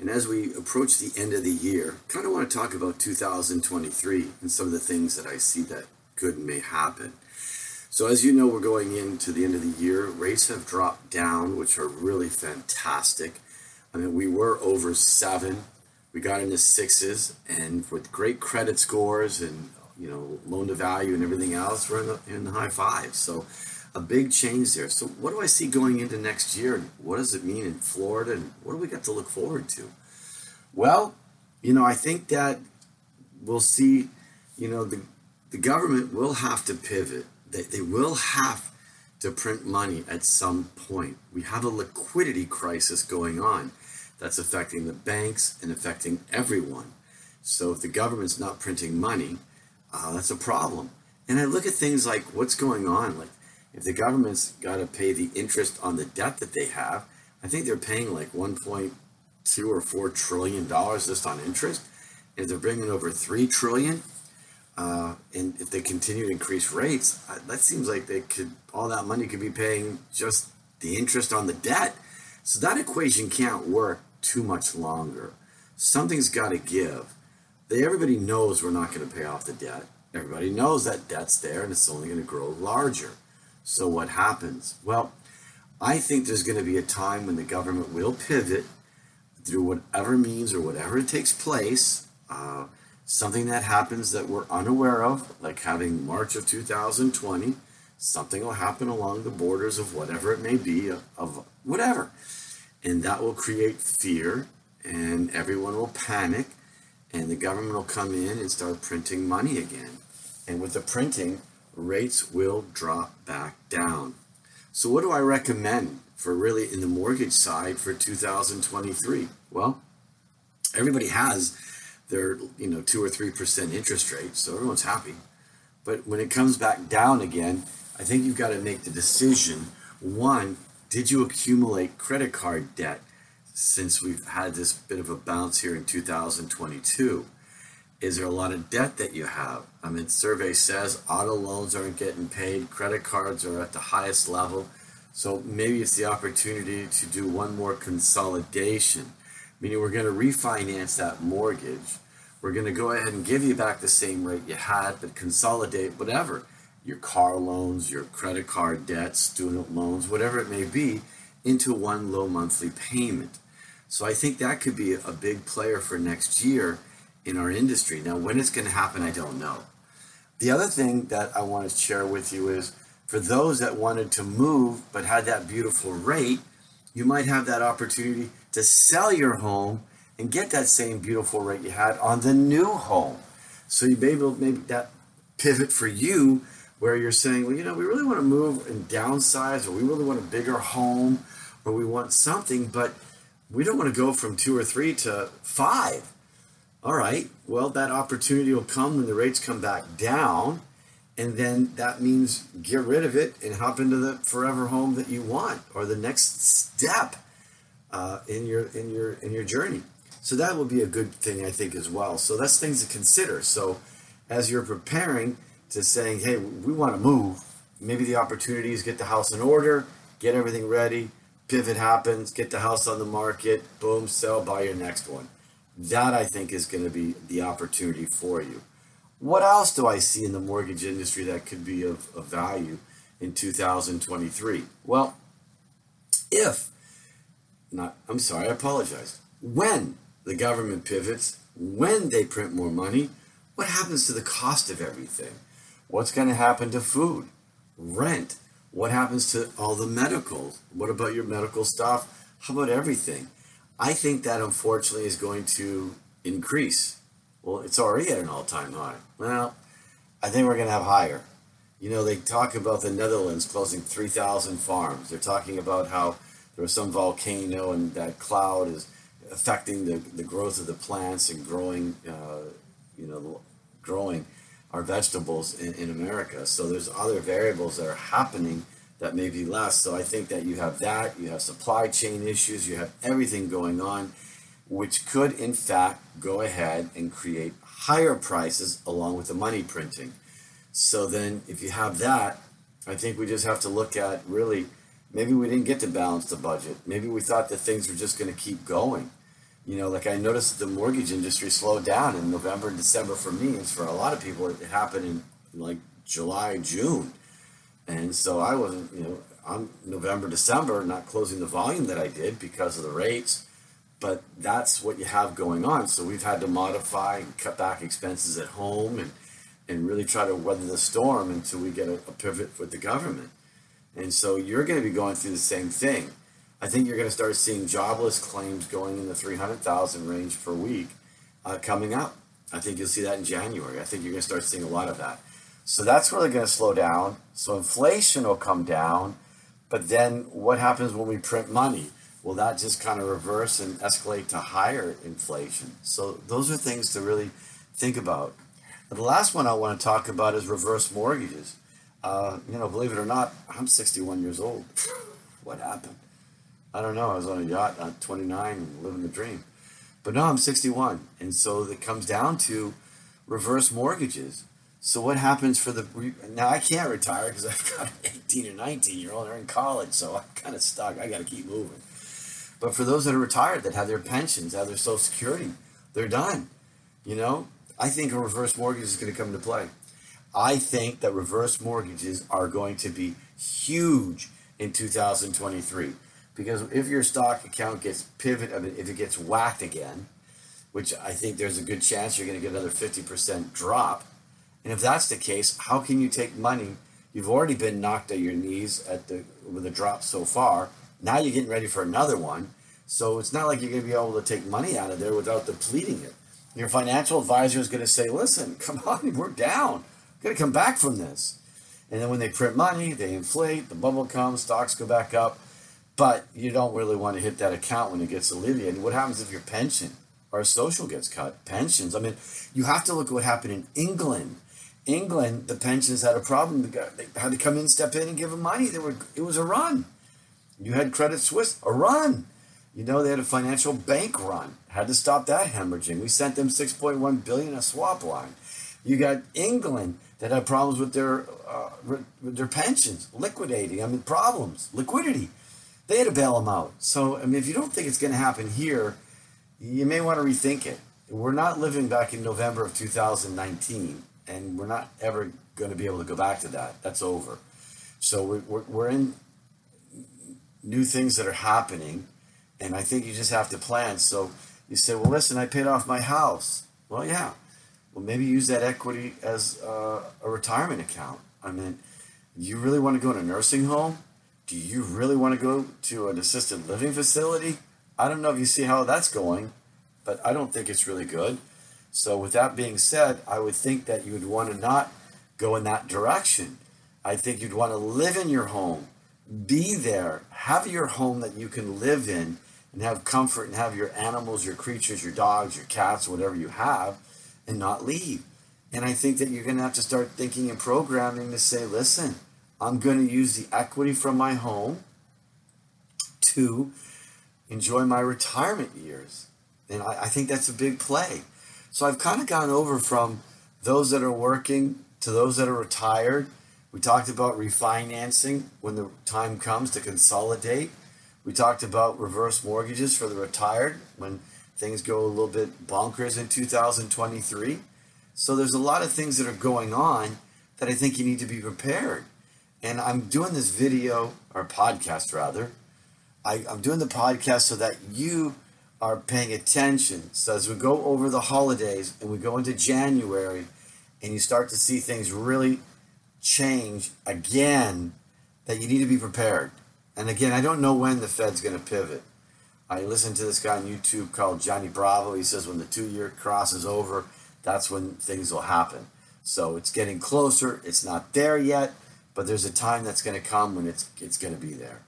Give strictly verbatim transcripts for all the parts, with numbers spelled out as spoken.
And as we approach the end of the year, kind of want to talk about two thousand twenty-three and some of the things that I see that could and may happen. So as you know, we're going into the end of the year. Rates have dropped down, which are really fantastic. I mean, we were over seven. We got into sixes, and with great credit scores and, you know, loan to value and everything else, we're in the, in the high fives. So a big change there. So what do I see going into next year? And what does it mean in Florida? And what do we got to look forward to? Well, you know, I think that we'll see, you know, the, the government will have to pivot. They, they will have to print money at some point. We have a liquidity crisis going on that's affecting the banks and affecting everyone. So if the government's not printing money, uh, that's a problem. And I look at things like what's going on, like, if the government's got to pay the interest on the debt that they have, I think they're paying like one point two or four trillion dollars just on interest. And they're bringing over three trillion dollars. Uh, and if they continue to increase rates, that seems like they could, all that money could be paying just the interest on the debt. So that equation can't work too much longer. Something's got to give. They, everybody knows we're not going to pay off the debt. Everybody knows that debt's there and it's only going to grow larger. So what happens? Well, I think there's going to be a time when the government will pivot through whatever means or whatever it takes place. Uh, something that happens that we're unaware of, like having March of two thousand twenty, something will happen along the borders of whatever it may be, of, of whatever. And that will create fear and everyone will panic and the government will come in and start printing money again. And with the printing, rates will drop back down. So what do I recommend for really in the mortgage side for two thousand twenty-three? Well, everybody has their, you know, two or three percent interest rate, so everyone's happy. But when it comes back down again, I think you've got to make the decision. One, did you accumulate credit card debt since we've had this bit of a bounce here in two thousand twenty-two? Is there a lot of debt that you have? I mean, survey says auto loans aren't getting paid. Credit cards are at the highest level. So maybe it's the opportunity to do one more consolidation, meaning we're going to refinance that mortgage. We're going to go ahead and give you back the same rate you had, but consolidate whatever, your car loans, your credit card debt, student loans, whatever it may be, into one low monthly payment. So I think that could be a big player for next year in our industry. Now, when it's going to happen, I don't know. The other thing that I want to share with you is for those that wanted to move but had that beautiful rate, you might have that opportunity to sell your home and get that same beautiful rate you had on the new home. So you may be able to make that pivot for you where you're saying, well, you know, we really want to move and downsize, or we really want a bigger home, or we want something, but we don't want to go from two or three to five. All right, well, that opportunity will come when the rates come back down, and then that means get rid of it and hop into the forever home that you want, or the next step uh, in your in your in your journey. So that will be a good thing, I think, as well. So that's things to consider. So as you're preparing to saying, hey, we want to move, maybe the opportunity is get the house in order, get everything ready, pivot happens, get the house on the market, boom, sell, buy your next one. That, I think, is going to be the opportunity for you. What else do I see in the mortgage industry that could be of, of value in two thousand twenty-three? Well, if not, I'm sorry, I apologize. When the government pivots, when they print more money, what happens to the cost of everything? What's going to happen to food, rent? What happens to all the medicals? What about your medical stuff? How about everything? I think that, unfortunately, is going to increase. Well, it's already at an all-time high. Well, I think we're going to have higher. You know, they talk about the Netherlands closing three thousand farms. They're talking about how there was some volcano and that cloud is affecting the, the growth of the plants and growing, uh, you know, growing our vegetables in, in America. So there's other variables that are happening that may be less. So I think that you have that, you have supply chain issues, you have everything going on, which could in fact go ahead and create higher prices along with the money printing. So then if you have that, I think we just have to look at really, maybe we didn't get to balance the budget. Maybe we thought that things were just going to keep going. You know, like I noticed that the mortgage industry slowed down in November and December for me, and for a lot of people, it happened in like July, June. And so I wasn't, you know, I'm November, December, not closing the volume that I did because of the rates, but that's what you have going on. So we've had to modify and cut back expenses at home and, and really try to weather the storm until we get a, a pivot with the government. And so you're going to be going through the same thing. I think you're going to start seeing jobless claims going in the three hundred thousand range per week uh, coming up. I think you'll see that in January. I think you're going to start seeing a lot of that. So that's really going to slow down. So inflation will come down. But then what happens when we print money? Will that just kind of reverse and escalate to higher inflation? So those are things to really think about. And the last one I want to talk about is reverse mortgages. Uh, you know, believe it or not, I'm sixty-one years old. What happened? I don't know. I was on a yacht at twenty-nine, living the dream. But no, I'm sixty-one. And so it comes down to reverse mortgages. So what happens for the... Now, I can't retire because I've got an eighteen or nineteen-year-old. They're in college, so I'm kind of stuck. I got to keep moving. But for those that are retired, that have their pensions, have their Social Security, they're done. You know, I think a reverse mortgage is going to come into play. I think that reverse mortgages are going to be huge in two thousand twenty-three, because if your stock account gets pivot, I mean, if it gets whacked again, which I think there's a good chance you're going to get another fifty percent drop. And if that's the case, how can you take money? You've already been knocked at your knees at the with a drop so far. Now you're getting ready for another one. So it's not like you're going to be able to take money out of there without depleting it. Your financial advisor is going to say, listen, come on, we're down. Going to come back from this. And then when they print money, they inflate, the bubble comes, stocks go back up, but you don't really want to hit that account when it gets alleviated. What happens if your pension or social gets cut? Pensions. I mean, you have to look at what happened in England. England, the pensions had a problem. They had to come in, step in, and give them money. They were, it was a run. You had Credit Suisse, a run. You know, they had a financial bank run. Had to stop that hemorrhaging. We sent them six point one billion dollars a swap line. You got England that had problems with their uh, with their pensions, liquidating, I mean, problems, liquidity. They had to bail them out. So, I mean, if you don't think it's going to happen here, you may want to rethink it. We're not living back in November of two thousand nineteen, and we're not ever going to be able to go back to that. That's over. So we're, we're in new things that are happening, and I think you just have to plan. So you say, well, listen, I paid off my house. Well, yeah. Well, maybe use that equity as a, a retirement account. I mean, you really want to go to a nursing home? Do you really want to go to an assisted living facility? I don't know if you see how that's going, but I don't think it's really good. So with that being said, I would think that you would want to not go in that direction. I think you'd want to live in your home, be there, have your home that you can live in and have comfort and have your animals, your creatures, your dogs, your cats, whatever you have, and not leave. And I think that you're going to have to start thinking and programming to say, listen, I'm going to use the equity from my home to enjoy my retirement years. And I, I think that's a big play. So I've kind of gone over from those that are working to those that are retired. We talked about refinancing when the time comes to consolidate. We talked about reverse mortgages for the retired when things go a little bit bonkers in two thousand twenty-three. So there's a lot of things that are going on that I think you need to be prepared. And I'm doing this video, or podcast rather. I, I'm doing the podcast so that you are paying attention. So as we go over the holidays and we go into January and you start to see things really change again, that you need to be prepared. And again, I don't know when the Fed's going to pivot. I listened to this guy on YouTube called Johnny Bravo. He says when the two-year cross is over, that's when things will happen. So it's getting closer. It's not there yet, but there's a time that's going to come when it's it's going to be there.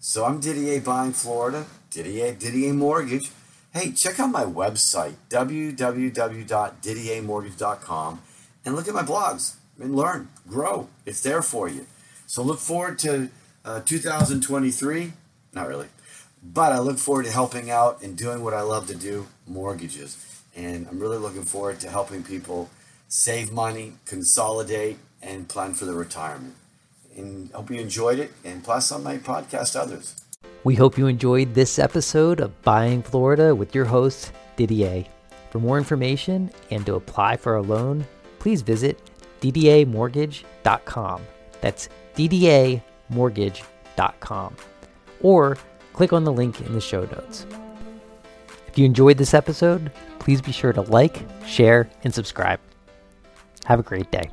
So I'm Didier Buying Florida, Didier, Didier Mortgage, Hey, check out my website, w w w dot didier mortgage dot com, and look at my blogs and learn, grow. It's there for you. So look forward to uh, two thousand twenty-three. Not really. But I look forward to helping out and doing what I love to do, mortgages. And I'm really looking forward to helping people save money, consolidate, and plan for their retirement. And hope you enjoyed it. And plus, I may podcast others. We hope you enjoyed this episode of Buying Florida with your host, Didier. For more information and to apply for a loan, please visit d d a mortgage dot com. That's d d a mortgage dot com. Or click on the link in the show notes. If you enjoyed this episode, please be sure to like, share, and subscribe. Have a great day.